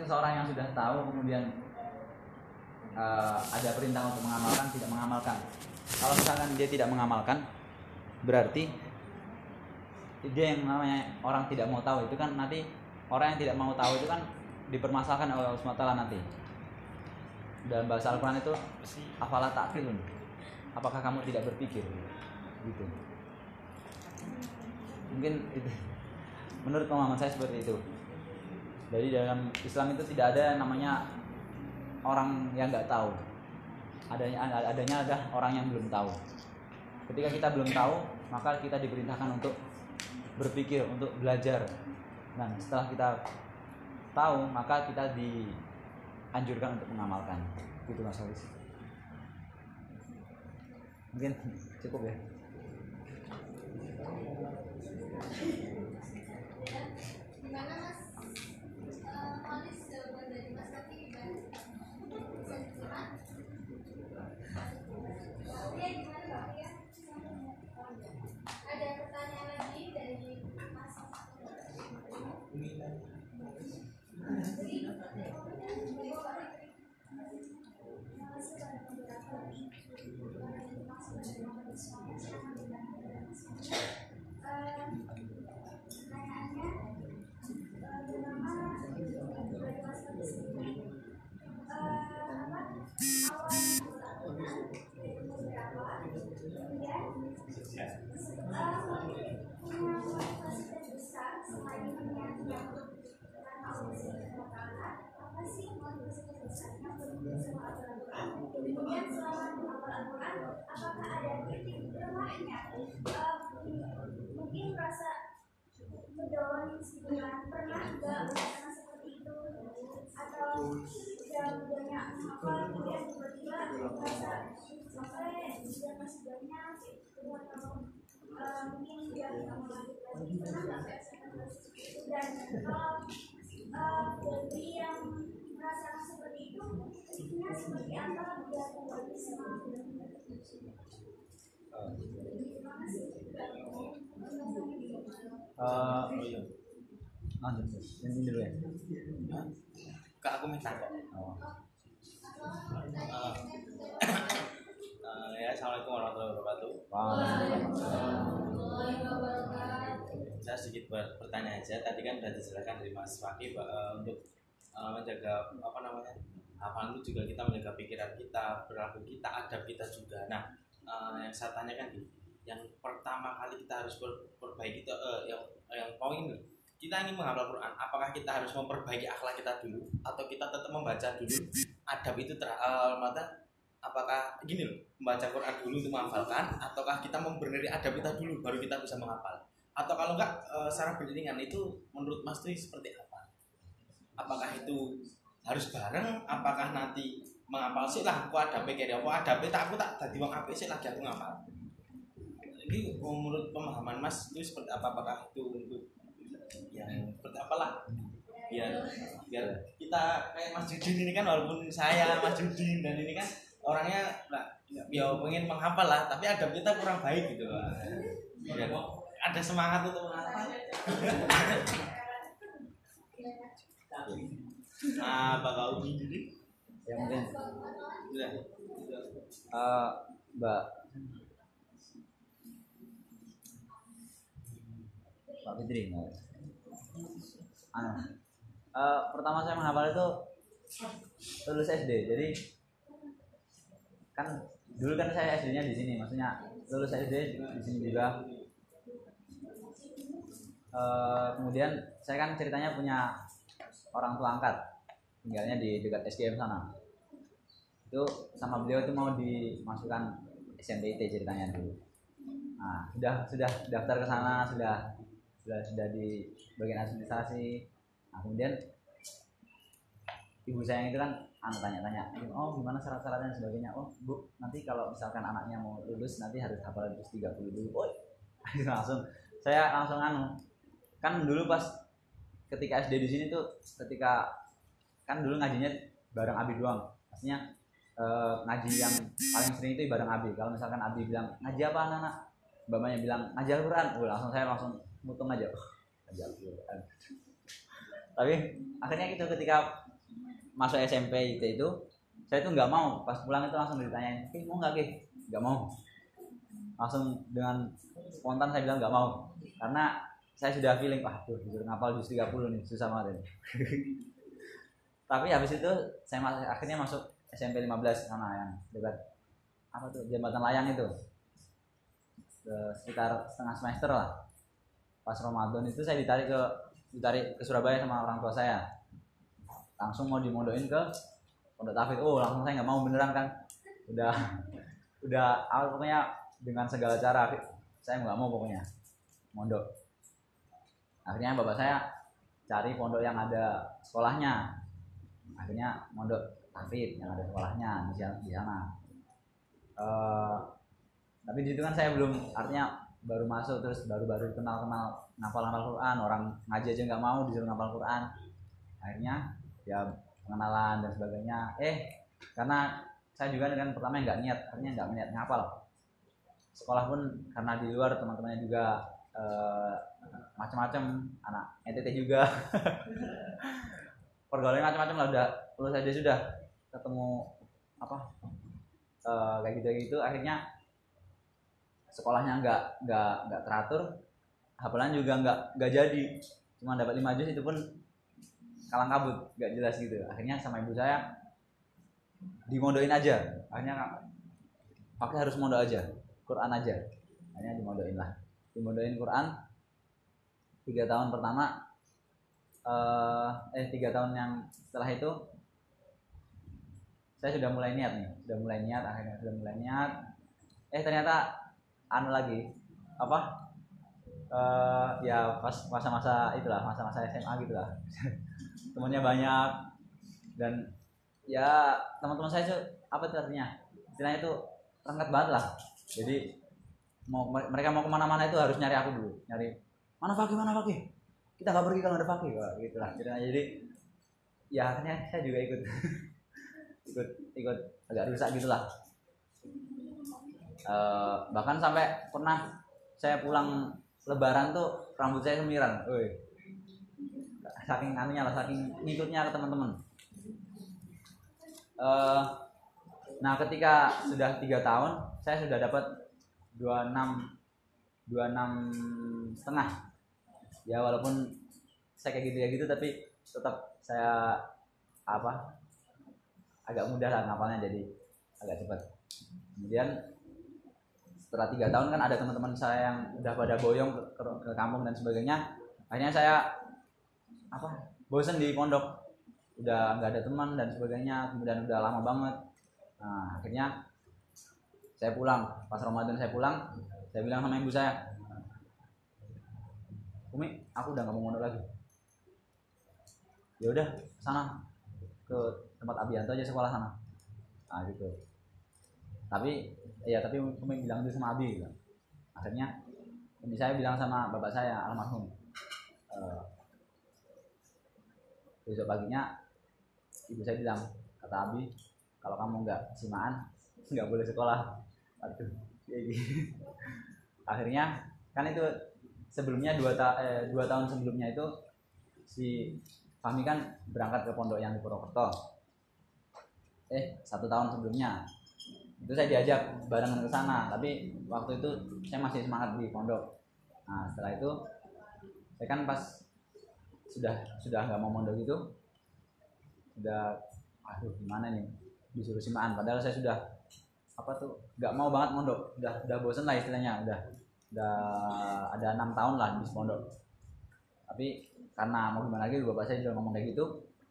Seorang yang sudah tahu kemudian ada perintah untuk mengamalkan, tidak mengamalkan. Kalau misalkan dia tidak mengamalkan, berarti dia yang namanya orang tidak mau tahu itu kan nanti orang yang tidak mau tahu itu kan dipermasalahkan oleh Allah SWT nanti. Dalam bahasa Al-Quran itu afala ta'qilun, apakah kamu tidak berpikir gitu. Mungkin itu, menurut pemahaman saya seperti itu. Jadi dalam Islam itu tidak ada namanya orang yang nggak tahu, adanya ada orang yang belum tahu. Ketika kita belum tahu, maka kita diperintahkan untuk berpikir, untuk belajar. Dan setelah kita tahu, maka kita dianjurkan untuk mengamalkan. Gitu Mas Hafiz. Mungkin cukup ya. Gimana Mas? Polis jawaban dari Mas Faqih gimana? Pesan Quran? Iya gimana ya? Ada pertanyaan lagi dari Mas mungkin merasa berdoa sebenarnya pernah enggak merasakan seperti itu atau sudah banyak apa kemudian tiba-tiba merasa sampai sudah masih banyak atau mungkin sudah melanjutkan pernah nggak merasakan seperti itu dan bagi yang merasakan seperti itu intinya seperti antara dua kondisi sama. Lanjut ini dulu ya. Kak aku minta kok. Ya assalamualaikum warahmatullahi wabarakatuh. Saya sedikit bertanya aja. Tadi kan sudah dijelaskan dari Mas Faqih untuk menjaga apa namanya hafalan itu juga kita menjaga pikiran kita, perilaku kita, adab kita juga. Nah yang saya tanyakan di yang pertama kali kita harus perbaiki itu yang poin kita ingin menghafal Quran, apakah kita harus memperbaiki akhlak kita dulu atau kita tetap membaca dulu adab itu apakah gini loh, membaca Quran dulu untuk menghafalkan ataukah kita membenahi adab kita dulu baru kita bisa menghafal atau kalau enggak secara beriringan itu menurut Mas Tri seperti apa? Apakah itu harus bareng, apakah nanti menghafal sih lah aku adabnya kayak apa adabnya tak aku tak tadi wong apik sih lagi aku ngapal. Jadi menurut pemahaman Mas itu seperti apa? Apakah itu untuk yang seperti apalah biar kita kayak Mas Judin ini kan walaupun saya Mas Judin dan ini kan orangnya ya pengen menghafal lah tapi adab kita kurang baik gitu loh. Dan ada semangat untuk menghafal. Nah, bakal gini yang mungkin Mbak Fitri, pertama saya menghafal itu lulus SD, jadi kan dulu kan saya SD-nya di sini, maksudnya lulus SD di sini juga. Kemudian saya kan ceritanya punya orang tua angkat, tinggalnya di dekat SDM sana. Itu sama beliau itu mau dimasukkan SMPT ceritanya dulu. Nah, sudah daftar ke sana, sudah di bagian administrasi. Nah, kemudian ibu saya itu kan tanya-tanya, oh gimana syarat-syaratnya dan sebagainya. Oh bu, nanti kalau misalkan anaknya mau lulus nanti harus hafal lulus 30 dulu. Oh, saya langsung kan dulu pas ketika SD di sini tuh, ketika kan dulu ngajinya bareng Abi doang, maksudnya ngaji yang paling sering itu bareng Abi. Kalau misalkan Abi bilang ngaji apa anak-anak, bapaknya bilang ngaji Al-Quran, saya langsung mutung aja ngaji Al-Quran. Tapi akhirnya itu ketika masuk SMP itu saya tuh nggak mau, pas pulang itu langsung ditanyain, "Kih, mau nggak, Kih?" Nggak mau, langsung dengan spontan saya bilang nggak mau, karena saya sudah feeling, "Wah, tuh jujur ngapal juz 30 nih, susah banget ini." Tapi habis itu saya akhirnya masuk SMP 15 sama yang dekat apa tuh jembatan layang itu, sekitar setengah semester lah. Pas Ramadan itu saya ditarik ke Surabaya sama orang tua saya, langsung mau dimondokin ke Pondok Tahfidz. Oh, langsung saya nggak mau beneran kan, udah pokoknya dengan segala cara saya nggak mau pokoknya mondok. Akhirnya bapak saya cari pondok yang ada sekolahnya, akhirnya mondok Tahfidz yang ada sekolahnya di sana. Tapi di situ kan saya belum, artinya baru masuk, terus baru kenal ngapal Quran, orang ngaji aja nggak mau disuruh ngapal Quran. Akhirnya ya pengenalan dan sebagainya. Karena saya juga kan pertama nggak niat ngapal. Sekolah pun karena di luar teman-temannya juga macam-macam, anak NTT juga, pergaulan macam-macam lah, udah lulus aja sudah ketemu apa kayak gitu. Akhirnya sekolahnya nggak teratur, hafalan juga nggak jadi, cuma dapat 5 juz itu pun kalang kabut, nggak jelas gitu. Akhirnya sama ibu saya dimondokin aja, akhirnya pakai harus mondok aja, Quran aja, akhirnya dimondokin Quran. 3 tahun pertama 3 tahun yang setelah itu saya sudah mulai niat. Ternyata ya pas masa-masa itulah, masa-masa SMA gitulah. Temennya banyak dan ya teman-teman saya tuh apa artinya? Istilahnya itu lengkap banget lah. Jadi mereka mau kemana-mana itu harus nyari aku dulu, nyari mana Faqih. Kita nggak pergi kalau ada Faqih, gitu lah. Jadi ya akhirnya saya juga ikut agak rusak gitulah. Bahkan sampai pernah saya pulang lebaran tuh rambut saya semiran, saking anunya lah, saking ngikutnya ke teman-teman. Nah ketika sudah 3 tahun saya sudah dapat 26,5 ya, walaupun saya kayak gitu tapi tetap saya agak mudah lah ngapalnya, jadi agak cepat. Kemudian setelah 3 tahun kan ada teman-teman saya yang udah pada boyong ke kampung dan sebagainya. Akhirnya saya bosen di pondok, udah nggak ada teman dan sebagainya, kemudian udah lama banget. Nah akhirnya saya pulang, pas Ramadan saya pulang, saya bilang sama ibu saya, "Umi, aku udah nggak mau pondok lagi." "Ya udah, sana ke tempat Abianto aja, sekolah sana." Nah gitu. Tapi Umi bilang itu sama Abi gitu. Akhirnya Umi saya bilang sama bapak saya almarhum, besok paginya ibu saya bilang, kata Abi, "Kalau kamu nggak simaan nggak boleh sekolah." Aduh, jadi akhirnya kan itu sebelumnya 2 tahun sebelumnya itu si Fahmi kan berangkat ke pondok yang di Purwokerto. 1 tahun sebelumnya itu saya diajak barengan ke sana, tapi waktu itu saya masih semangat di pondok. Nah setelah itu saya kan pas sudah nggak mau mondok gitu, udah gimana nih, disuruh simaan, padahal saya sudah nggak mau banget mondok, udah bosen lah istilahnya, udah ada 6 tahun lah di pondok. Tapi karena mau gimana lagi, bapak saya juga ngomong kayak gitu,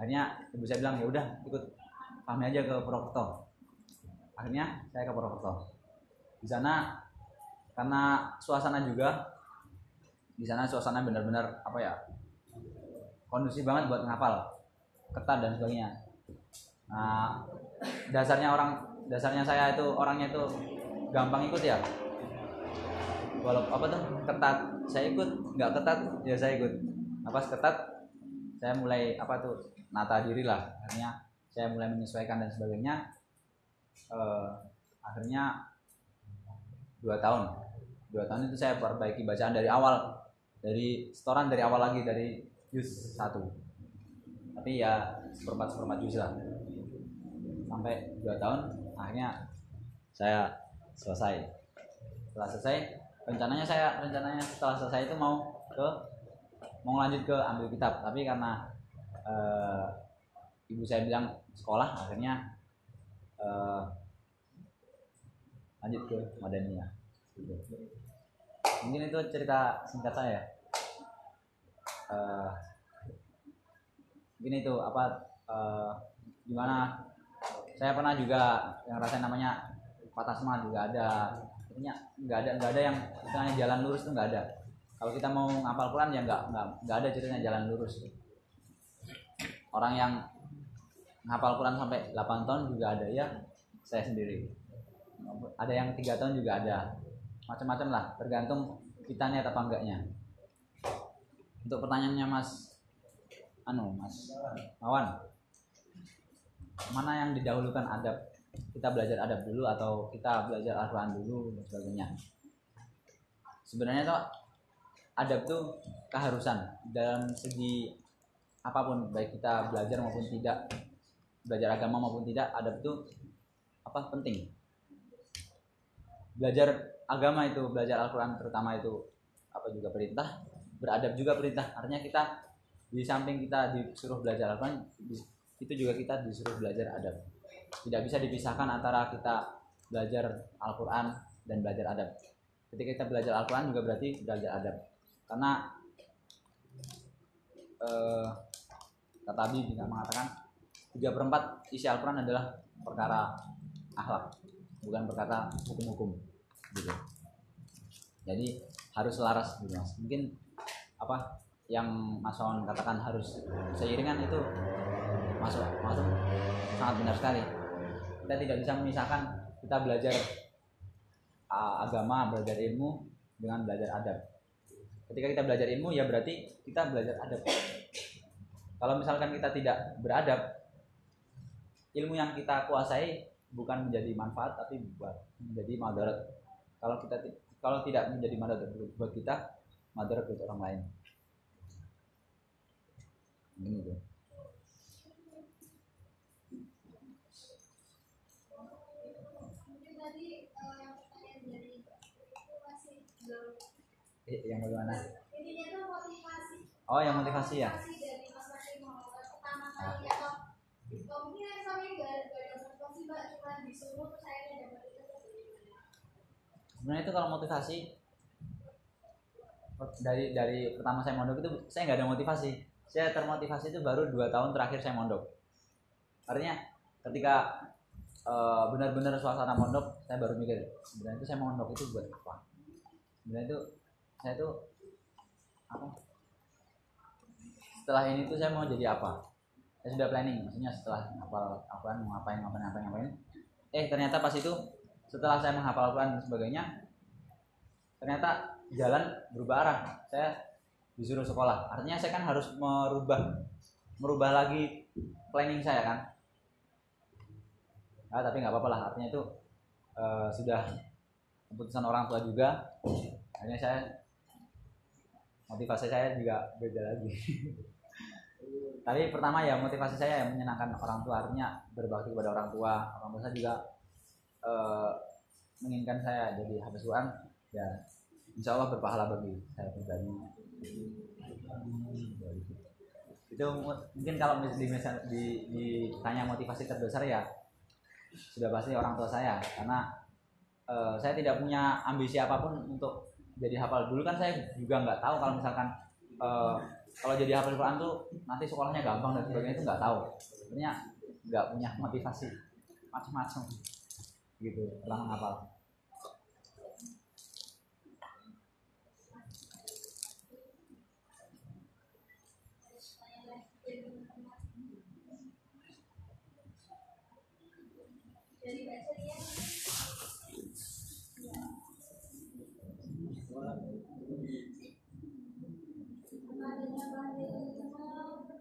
akhirnya ibu saya bilang, "Ya udah ikut kami aja ke Purwokerto." Akhirnya saya ke Purwokerto. Di sana karena suasana juga, di sana suasana benar-benar kondusif banget buat ngapal, ketat dan sebagainya. Nah, dasarnya saya itu orangnya itu gampang ikut ya. Walaupun ketat saya ikut, nggak ketat ya saya ikut. Pas ketat saya mulai nata diri lah. Akhirnya saya mulai menyesuaikan dan sebagainya. Akhirnya 2 tahun itu saya perbaiki bacaan dari awal, dari setoran dari awal lagi, dari juz 1. Tapi ya seperempat juz lah. Sampai 2 tahun akhirnya saya selesai. Setelah selesai, rencananya setelah selesai itu mau lanjut ke ambil kitab, tapi karena ibu saya bilang sekolah, akhirnya lanjut ke Madaniyah. Mungkin itu cerita singkat saya. Gini tuh gimana? Saya pernah juga yang rasanya namanya patah semangat juga ada. Artinya nggak ada yang istilahnya jalan lurus tuh nggak ada. Kalau kita mau ngapal Quran ya nggak ada ceritanya jalan lurus. Orang yang ngapal Quran sampai 8 tahun juga ada, ya saya sendiri. Ada yang 3 tahun juga ada. Macam-macam lah, tergantung kita niat apa enggaknya. Untuk pertanyaannya Mas Mawan, mana yang didahulukan adab? Kita belajar adab dulu atau kita belajar Al-Quran dulu dan sebagainya? Sebenarnya adab tuh keharusan dalam segi apapun, baik kita belajar maupun tidak, belajar agama maupun tidak, adab itu penting. Belajar agama itu, belajar Al-Quran terutama itu juga perintah, beradab juga perintah. Artinya kita di samping kita disuruh belajar Al-Quran, itu juga kita disuruh belajar adab. Tidak bisa dipisahkan antara kita belajar Al-Quran dan belajar adab. Ketika kita belajar Al-Quran juga berarti belajar adab, karena Tatabi juga mengatakan 3/4 isi Al-Quran adalah perkara akhlak, bukan perkara hukum-hukum gitu. Jadi harus selaras gitu Mas. Mungkin yang Mas Wawan katakan harus seiringan itu masuk sangat benar sekali. Kita tidak bisa memisahkan kita belajar agama, belajar ilmu dengan belajar adab. Ketika kita belajar ilmu ya berarti kita belajar adab. Kalau misalkan kita tidak beradab, ilmu yang kita kuasai bukan menjadi manfaat tapi menjadi madarat. Kalau tidak menjadi madarat buat kita, madarat buat orang lain. Ini tuh. Yang bagaimana? Oh, yang motivasi ya. Sebenarnya itu kalau motivasi dari pertama saya mondok itu saya nggak ada motivasi. Saya termotivasi itu baru 2 tahun terakhir saya mondok. Artinya ketika benar-benar suasana mondok, saya baru mikir sebenarnya itu saya mondok itu buat apa? Sebenarnya itu saya tuh setelah ini tuh saya mau jadi apa? Saya sudah planning, maksudnya setelah menghafal Al-Quran mau ngapain. Ternyata pas itu setelah saya menghafal Al-Quran dan sebagainya, ternyata jalan berubah arah. Saya disuruh sekolah. Artinya saya kan harus merubah lagi planning saya kan. Nah, tapi nggak apa-apa lah. Artinya itu sudah keputusan orang tua juga. Akhirnya motivasi saya juga beda lagi. Tapi pertama ya motivasi saya yang menyenangkan orang tua, artinya berbakti kepada orang tua saya juga menginginkan saya jadi Hafidz Qur'an, ya insya Allah berpahala bagi saya pribadi. Itu mungkin kalau ditanya motivasi terbesar ya sudah pasti orang tua saya, karena saya tidak punya ambisi apapun untuk jadi hafal. Dulu kan saya juga nggak tahu kalau misalkan kalau jadi hafal Quran tuh nanti sekolahnya gampang dan sebagainya, itu nggak tahu. Sebenarnya nggak punya motivasi macam-macam gitu dalam hafal.